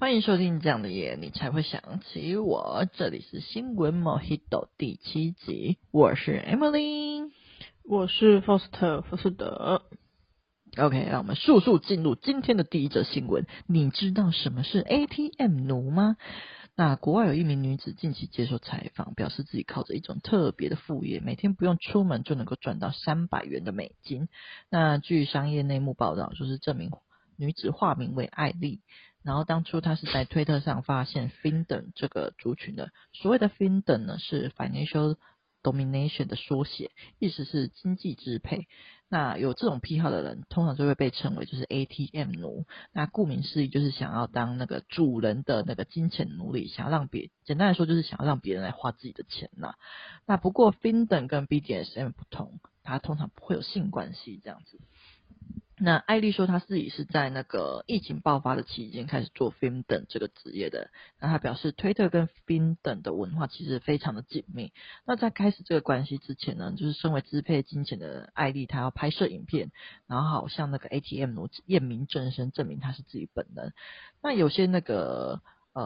欢迎收听这样的夜你才会想起我，这里是新闻 MOJITO 第7集，我是 Emily， 我是 Faust 福斯德。 OK， 让我们速速进入今天的第一则新闻。你知道什么是 ATM 奴吗？那国外有一名女子近期接受采访，表示自己靠着一种特别的副业，每天不用出门就能够赚到$300的美金。那据商业内幕报道，就是这名女子化名为艾丽，然后当初他是在推特上发现 Findom 这个族群的。所谓的 Findom 呢，是 Financial Domination 的缩写，意思是经济支配。那有这种癖好的人通常就会被称为就是 ATM 奴。那顾名思义就是想要当那个主人的那个金钱奴隶，想要让简单来说就是想要让别人来花自己的钱啦。那不过 Findom 跟 BDSM 不同，它通常不会有性关系这样子。那艾丽说她自己是在那个疫情爆发的期间开始做 Findom 这个职业的。那她表示推特跟 Findom 的文化其实非常的紧密。那在开始这个关系之前呢，就是身为支配金钱的艾丽，她要拍摄影片，然后好像那个 ATM 奴验明正身，证明她是自己本人。那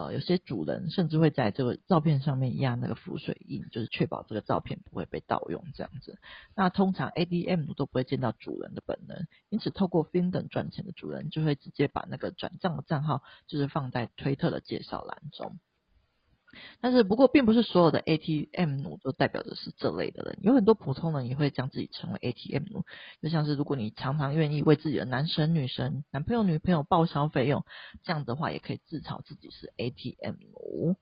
有些主人甚至会在这个照片上面压那个浮水印，就是确保这个照片不会被盗用这样子。那通常 ATM 奴都不会见到主人的本人，因此透过 Findom 赚钱的主人就会直接把那个转账的账号就是放在推特的介绍栏中。但是不过并不是所有的 ATM 奴都代表的是这类的人，有很多普通人也会将自己成为 ATM 奴，就像是如果你常常愿意为自己的男神女神、男朋友女朋友报销费用，这样的话也可以自嘲自己是 ATM 奴。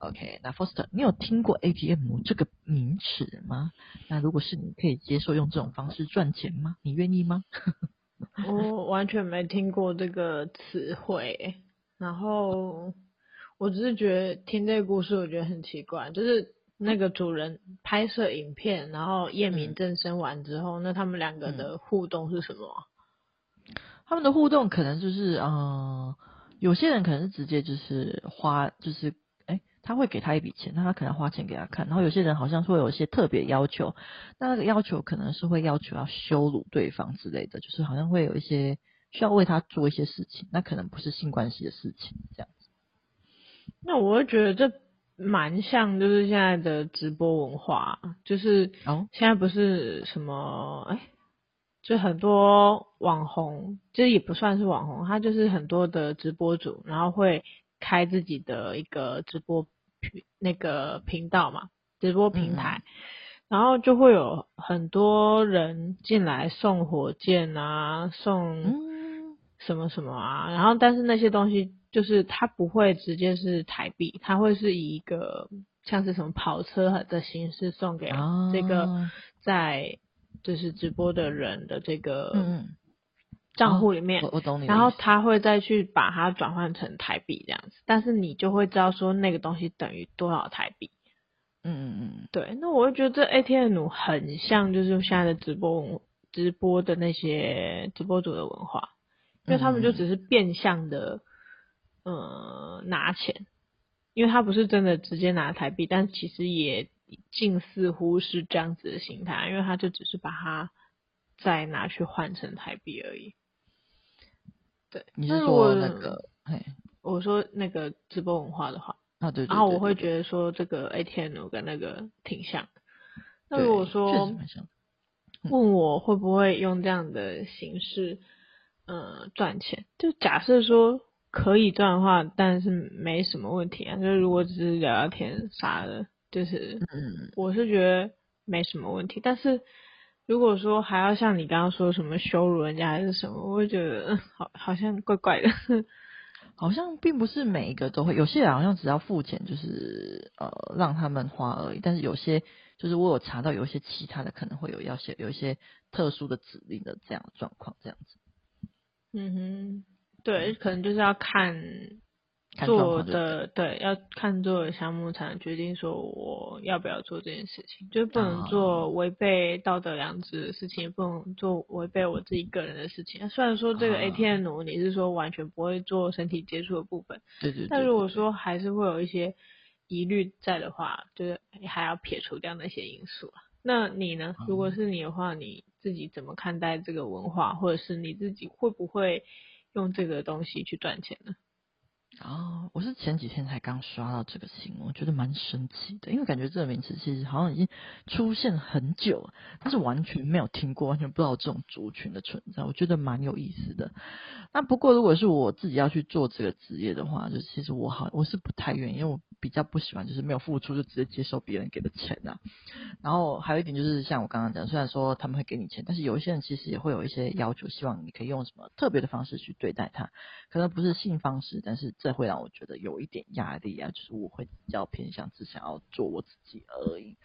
OK， 那 Foster， 你有听过 ATM 奴这个名词吗？那如果是你可以接受用这种方式赚钱吗？你愿意吗？我完全没听过这个词汇，然后我只是觉得听这个故事，我觉得很奇怪，就是那个主人拍摄影片，然后验明正身完之后，那他们两个的互动是什么？他们的互动可能就是，有些人可能是直接就是就是他会给他一笔钱，那他可能花钱给他看，然后有些人好像会有一些特别要求，那个要求可能是会要求要羞辱对方之类的，就是好像会有一些需要为他做一些事情，那可能不是性关系的事情，这样。那我会觉得这蛮像就是现在的直播文化，就是现在不是什么就很多网红，这也不算是网红，他就是很多的直播主，然后会开自己的一个直播那个频道嘛，直播平台，然后就会有很多人进来送火箭啊，送什么什么啊，然后但是那些东西就是它不会直接是台币，它会是以一个像是什么跑车的形式送给这个在就是直播的人的这个账户里面，我懂你。然后他会再去把它转换成台币这样子，但是你就会知道说那个东西等于多少台币。对。那我会觉得这 ATM 奴很像就是现在的直播的那些直播主的文化，因为他们就只是变相的。拿钱，因为他不是真的直接拿台币，但其实也近似乎是这样子的心态，因为他就只是把它再拿去换成台币而已。对，你是说那个？我说那个直播文化的话，对。然后我会觉得说这个 ATM 奴跟那个挺像。那如果说问我会不会用这样的形式赚钱，就假设说。可以赚的话，但是没什么问题啊。就是如果只是聊聊天啥的，就是，我是觉得没什么问题。但是如果说还要像你刚刚说什么羞辱人家还是什么，我会觉得好像怪怪的。好像并不是每一个都会，有些人好像只要付钱就是让他们花而已。但是有些就是我有查到，有一些其他的可能会有一些特殊的指令的这样的状况这样子。对，可能就是要看做的对，要看做的项目才能决定说我要不要做这件事情，就不能做违背道德良知的事情，也不能做违背我自己个人的事情。虽然说这个 ATM 奴你是说完全不会做身体接触的部分，对，但如果说还是会有一些疑虑在的话，就是还要撇除掉那些因素啊。那你呢？如果是你的话，你自己怎么看待这个文化，或者是你自己会不会用这个东西去赚钱呢？哦，我是前几天才刚刷到这个新闻，我觉得蛮神奇的，因为感觉这个名词其实好像已经出现很久，但是完全没有听过，完全不知道这种族群的存在，我觉得蛮有意思的。那不过如果是我自己要去做这个职业的话，就其实我是不太愿意，因为我比较不喜欢就是没有付出就直接接受别人给的钱啊。然后还有一点就是像我刚刚讲，虽然说他们会给你钱，但是有一些人其实也会有一些要求，希望你可以用什么特别的方式去对待他，可能不是性方式，但是这会让我觉得有一点压力啊，就是我会比较偏向只想要做我自己而已。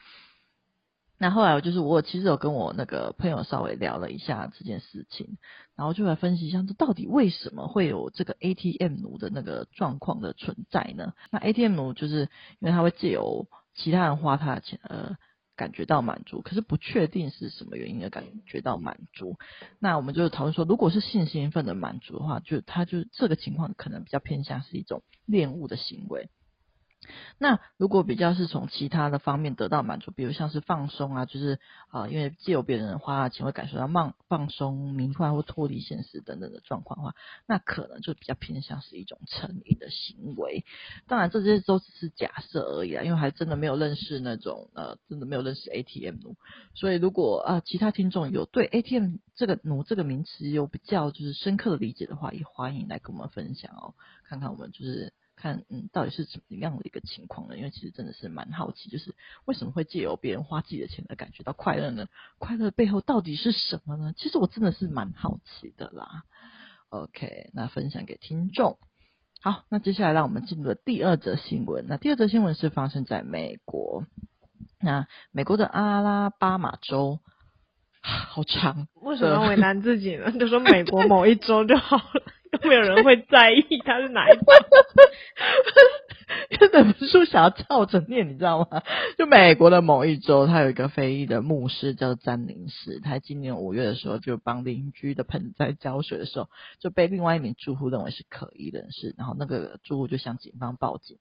那后来就是我其实有跟我那个朋友稍微聊了一下这件事情，然后就来分析一下这到底为什么会有这个 ATM 奴的那个状况的存在呢？那 ATM 奴就是因为他会借由其他人花他的钱而感觉到满足，可是不确定是什么原因而感觉到满足。那我们就讨论说，如果是性兴奋的满足的话，就他就这个情况可能比较偏向是一种恋物的行为。那如果比较是从其他的方面得到满足，比如像是放松啊，就是因为借由别人花钱会感受到放松、迷幻或脱离现实等等的状况的话，那可能就比较偏向是一种成瘾的行为。当然这些都只是假设而已啦，因为还真的没有认识那种真的没有认识 ATM 奴，所以如果其他听众有对 ATM 这个奴这个名词有比较就是深刻的理解的话，也欢迎来跟我们分享哦，看看我们就是看到底是怎么样的一个情况呢？因为其实真的是蛮好奇，就是为什么会借由别人花自己的钱而感觉到快乐呢？快乐背后到底是什么呢？其实我真的是蛮好奇的啦。OK， 那分享给听众。好，那接下来让我们进入了第二则新闻。那第二则新闻是发生在美国，那美国的阿拉巴马州。好长，为什么要为难自己呢？就说美国某一州就好了，又没有人会在意它是哪一州。就忍不住想要照着念，你知道吗？就美国的某一州，他有一个非裔的牧师叫詹宁斯，他今年5月的时候就帮邻居的盆栽浇水的时候，就被另外一名住户认为是可疑人士，然后那个住户就向警方报警，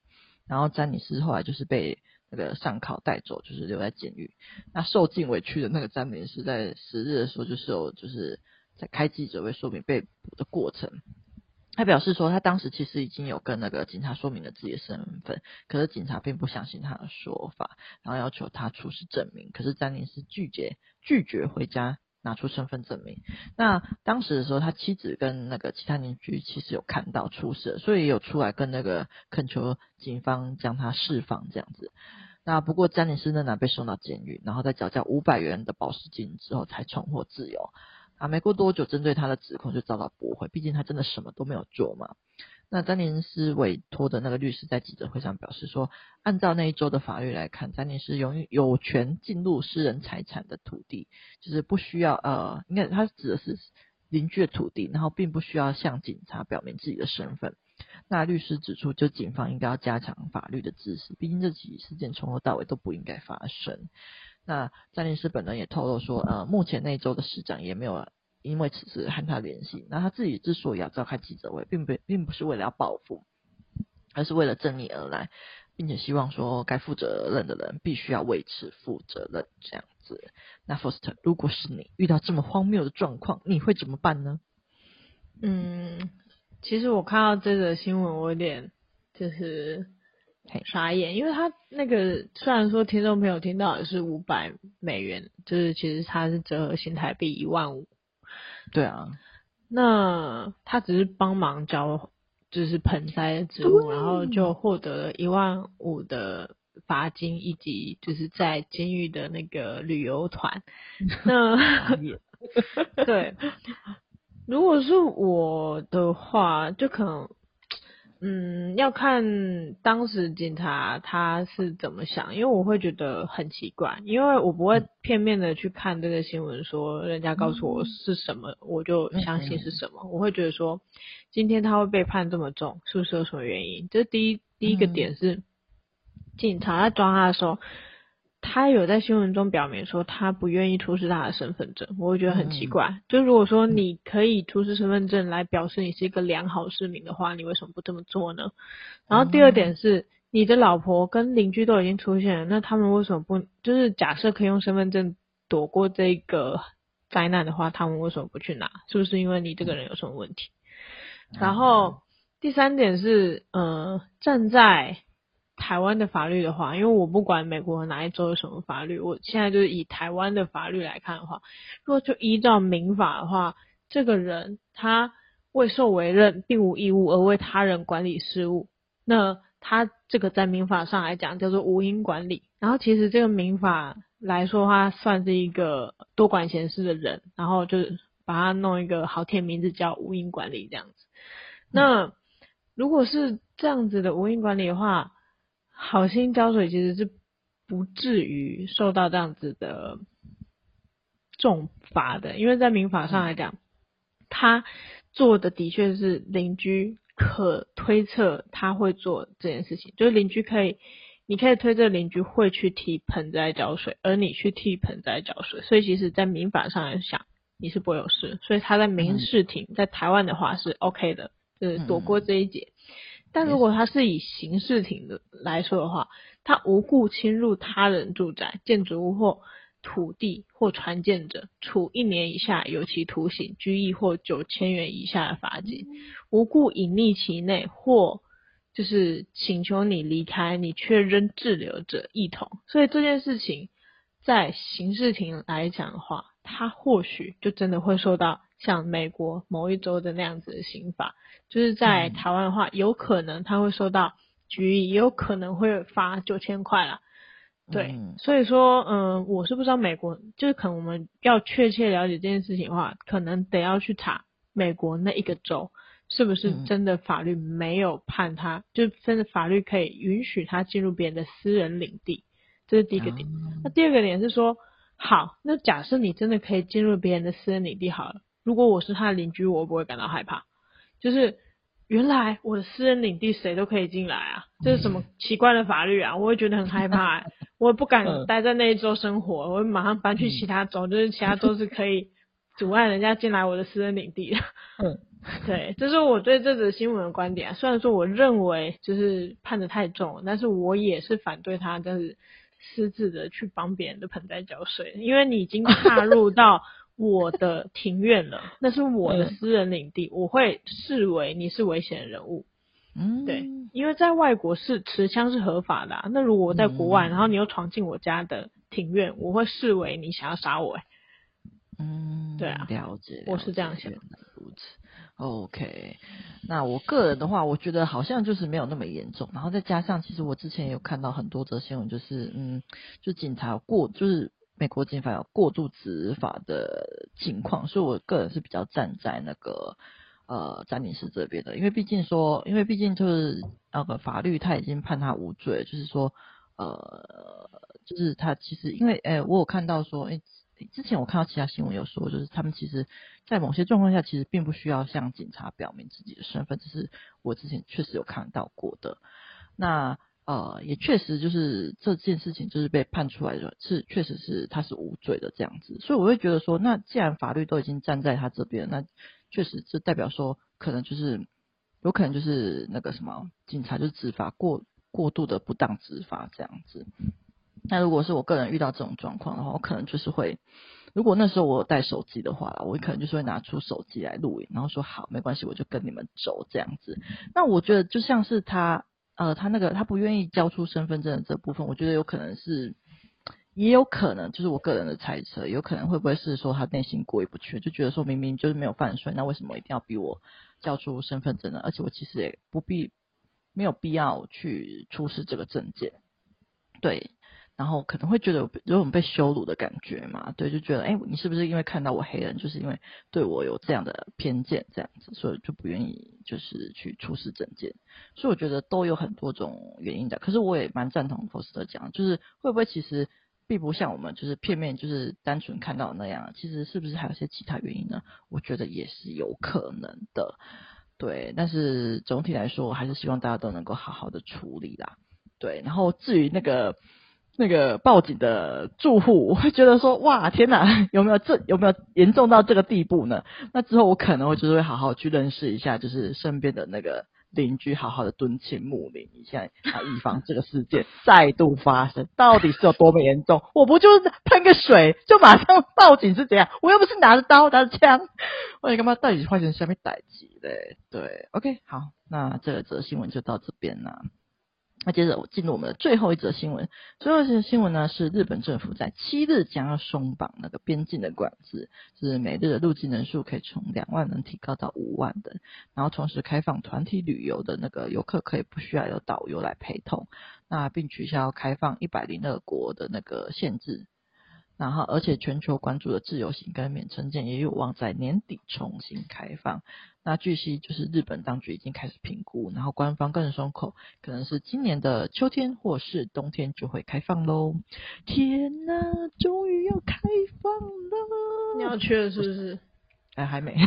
然后詹宁斯后来就是被那个上铐带走，就是留在监狱。那受尽委屈的那个詹宁斯在10日的时候，就是有在开记者会说明被捕的过程。他表示说，他当时其实已经有跟那个警察说明了自己的身份，可是警察并不相信他的说法，然后要求他出示证明，可是詹宁斯拒绝回家拿出身份证明。那当时的时候，他妻子跟那个其他邻居其实有看到出事，所以也有出来跟那个恳求警方将他释放这样子。那不过詹宁斯仍然被送到监狱，然后在缴交500元的保释金之后才重获自由。没过多久，针对他的指控就遭到驳回，毕竟他真的什么都没有做嘛。那詹宁斯委托的那个律师在记者会上表示说，按照那一州的法律来看，詹宁斯有权进入私人财产的土地，就是不需要应该他指的是邻居的土地，然后并不需要向警察表明自己的身份。那律师指出，就警方应该要加强法律的知识，毕竟这起事件从头到尾都不应该发生。那詹宁斯本人也透露说，目前那一州的市长也没有因为此事和他联系。那他自己之所以要召开记者会，并不是为了要报复，而是为了正义而来，并且希望说该负责任的人必须要为此负责任这样子。那 Faust， 如果是你遇到这么荒谬的状况，你会怎么办呢？其实我看到这则新闻，我有点就是傻眼，因为他那个虽然说听众朋友听到的是$500，就是其实他是折合新台币15000。对啊，那他只是帮忙浇就是盆栽的植物，然后就获得了15000的罚金，以及就是在监狱的那个旅游团。那对，如果是我的话，就可能要看当时警察他是怎么想，因为我会觉得很奇怪，因为我不会片面的去看这个新闻，说人家告诉我是什么，我就相信是什么。我会觉得说，今天他会被判这么重，是不是有什么原因？这第一个点是，警察在抓他的时候，他有在新闻中表明说他不愿意出示他的身份证，我会觉得很奇怪。就如果说你可以出示身份证来表示你是一个良好市民的话，你为什么不这么做呢？然后第二点是，你的老婆跟邻居都已经出现了，那他们为什么不，就是假设可以用身份证躲过这个灾难的话，他们为什么不去拿？是不是因为你这个人有什么问题？然后第三点是，站在台湾的法律的话，因为我不管美国哪一州有什么法律，我现在就是以台湾的法律来看的话，如果就依照民法的话，这个人他未受委任并无义务而为他人管理事务，那他这个在民法上来讲叫做无因管理。然后其实这个民法来说，他算是一个多管闲事的人，然后就把他弄一个好听名字叫无因管理这样子。那如果是这样子的无因管理的话，好心浇水其实是不至于受到这样子的重罚的，因为在民法上来讲，他做的的确是邻居可推测他会做这件事情，就是邻居可以，你可以推测邻居会去替盆栽浇水，而你去替盆栽浇水，所以其实在民法上来讲你是不会有事，所以他在民事庭，在台湾的话是 OK 的，就是躲过这一劫。但如果他是以刑事庭的来说的话，他无故侵入他人住宅、建筑物或土地或船舰者，处1年以下有期徒刑、拘役或9000元以下的罚金；无故隐匿其内或就是请求你离开，你却仍滞留者，一同。所以这件事情在刑事庭来讲的话，他或许就真的会受到像美国某一州的那样子的刑法，就是在台湾的话，有可能他会受到拘役，也有可能会罚9000块啦。对，所以说，我是不知道美国，就是可能我们要确切了解这件事情的话，可能得要去查美国那一个州是不是真的法律没有判他，就真的法律可以允许他进入别人的私人领地，这是第一个点。那第二个点是说，好，那假设你真的可以进入别人的私人领地好了。如果我是他的邻居，我不会感到害怕。就是原来我的私人领地谁都可以进来啊，这是什么奇怪的法律啊？我会觉得很害怕，我也不敢待在那一州生活，我会马上搬去其他州，就是其他州是可以阻碍人家进来我的私人领地的。对，这是我对这则新闻的观点啊。虽然说我认为就是判得太重了，但是我也是反对他，但是私自的去帮别人的盆栽浇水，因为你已经踏入到我的庭院了，那是我的私人领地，我会视为你是危险人物。对，因为在外国是持枪是合法的啊，那如果我在国外，然后你又闯进我家的庭院，我会视为你想要杀我。对啊，了解，我是这样想的。OK， 那我个人的话，我觉得好像就是没有那么严重，然后再加上其实我之前有看到很多则新闻，就是就警察有过，就是美国警方有过度执法的情况，所以我个人是比较站在那个詹女士这边的，因为毕竟就是那个法律他已经判他无罪，就是说就是他其实因为我有看到说之前我看到其他新闻有说，就是他们其实在某些状况下其实并不需要向警察表明自己的身份，这是我之前确实有看到过的。那也确实就是这件事情就是被判出来的是确实是他是无罪的这样子，所以我会觉得说，那既然法律都已经站在他这边，那确实就代表说可能就是有可能就是那个什么警察就执法过度的不当执法这样子。那如果是我个人遇到这种状况的话，我可能就是会，如果那时候我有带手机的话啦，我可能就是会拿出手机来录影，然后说好没关系我就跟你们走这样子。那我觉得就像是他那个他不愿意交出身份证的这部分，我觉得有可能是，也有可能就是我个人的猜测，有可能会不会是说他内心过意不去，就觉得说明明就是没有犯罪，那为什么一定要逼我交出身份证呢？而且我其实也没有必要去出示这个证件。对，然后可能会觉得有种被羞辱的感觉嘛，对，就觉得你是不是因为看到我黑人，就是因为对我有这样的偏见这样子，所以就不愿意就是去出示证件。所以我觉得都有很多种原因的，可是我也蛮赞同 Faust 讲，就是会不会其实并不像我们就是片面就是单纯看到的那样，其实是不是还有些其他原因呢？我觉得也是有可能的，对。但是总体来说，我还是希望大家都能够好好的处理啦，对。然后至于那个报警的住户，我会觉得说，哇，天哪，有没有严重到这个地步呢？那之后我可能就是会好好去认识一下，就是身边的那个邻居，好好的敦亲睦邻一下，以防这个事件再度发生。到底是有多么严重？我不就是喷个水就马上报警是怎样？我又不是拿着刀拿着枪，我干嘛到底发生什么代志嘞？对 ，OK， 好，那这则新闻就到这边啦。那接着进入我们的最后一则新闻。最后一则新闻呢，是日本政府在7日将要松绑那个边境的管制，就是每日的入境人数可以从2万人提高到5万人，然后同时开放团体旅游的那个游客可以不需要有导游来陪同，那并取消开放102国的那个限制。然后，而且全球关注的自由行跟免签证也有望在年底重新开放。那据悉，就是日本当局已经开始评估，然后官方更松口，可能是今年的秋天或是冬天就会开放喽。天哪，终于要开放了！你要去了是不是？还没。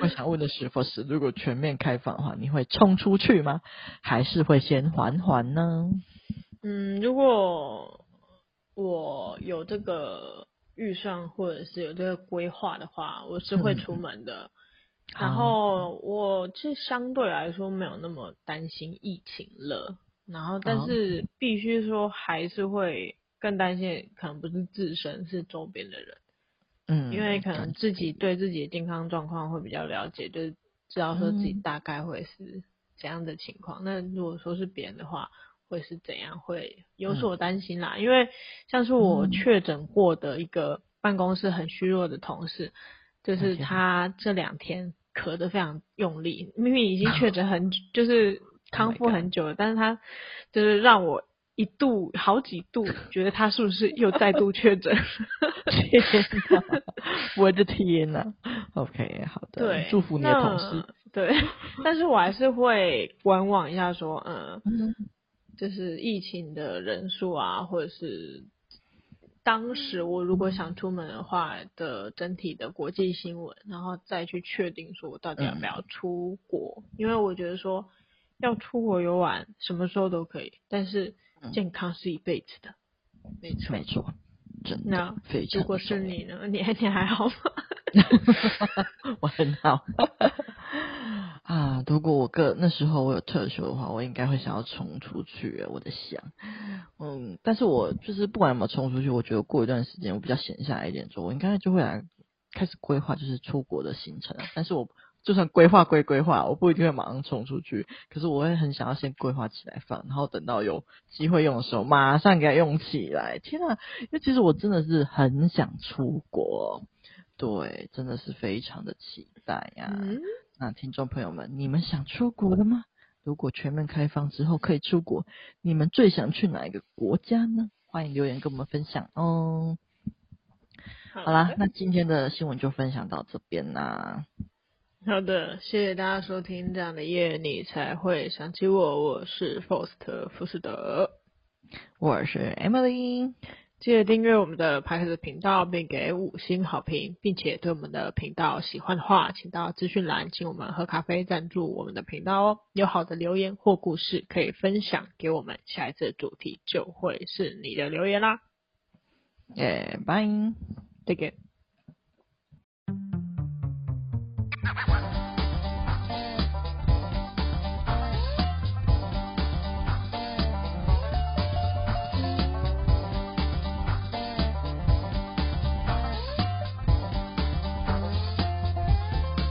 我想问的是，Faust，如果全面开放的话，你会冲出去吗？还是会先缓缓呢？如果我有这个预算或者是有这个规划的话，我是会出门的。然后我是相对来说没有那么担心疫情了，然后但是必须说还是会更担心，可能不是自身，是周边的人。因为可能自己对自己的健康状况会比较了解，就知道说自己大概会是怎样的情况。那如果说是别人的话，会是怎样，会有所担心啦。因为像是我确诊过的一个办公室很虚弱的同事，就是他这2天咳得非常用力，明明已经确诊很就是康复很久了，但是他就是让我一度好几度觉得他是不是又再度确诊。我的天哪 OK， 好的，对，祝福你的同事。对，但是我还是会观望一下说就是疫情的人数啊，或者是当时我如果想出门的话的整体的国际新闻，然后再去确定说我到底要不要出国。因为我觉得说要出国游玩什么时候都可以，但是健康是一辈子的。没错，真的。那如果是你呢？你还好吗？我很好。啊，如果那时候我有特休的话，我应该会想要冲出去。我在想，但是我就是不管有没有冲出去，我觉得过一段时间我比较闲下来一点之后，我应该就会来开始规划就是出国的行程。但是我就算规划，我不一定会马上冲出去，可是我会很想要先规划起来放，然后等到有机会用的时候马上给它用起来。天啊，因为其实我真的是很想出国，对，真的是非常的期待呀。那听众朋友们，你们想出国了吗？如果全面开放之后可以出国，你们最想去哪一个国家呢？欢迎留言跟我们分享哦。好啦，那今天的新闻就分享到这边啦。好的，谢谢大家收听。这样的夜你才会想起我，我是 Faust 富士德，我是 Emily。记得订阅我们的 Podcast 频道，并给5星好评，并且对我们的频道喜欢的话，请到资讯栏请我们喝咖啡赞助我们的频道哦。有好的留言或故事可以分享给我们，下一次的主题就会是你的留言啦。拜，再见。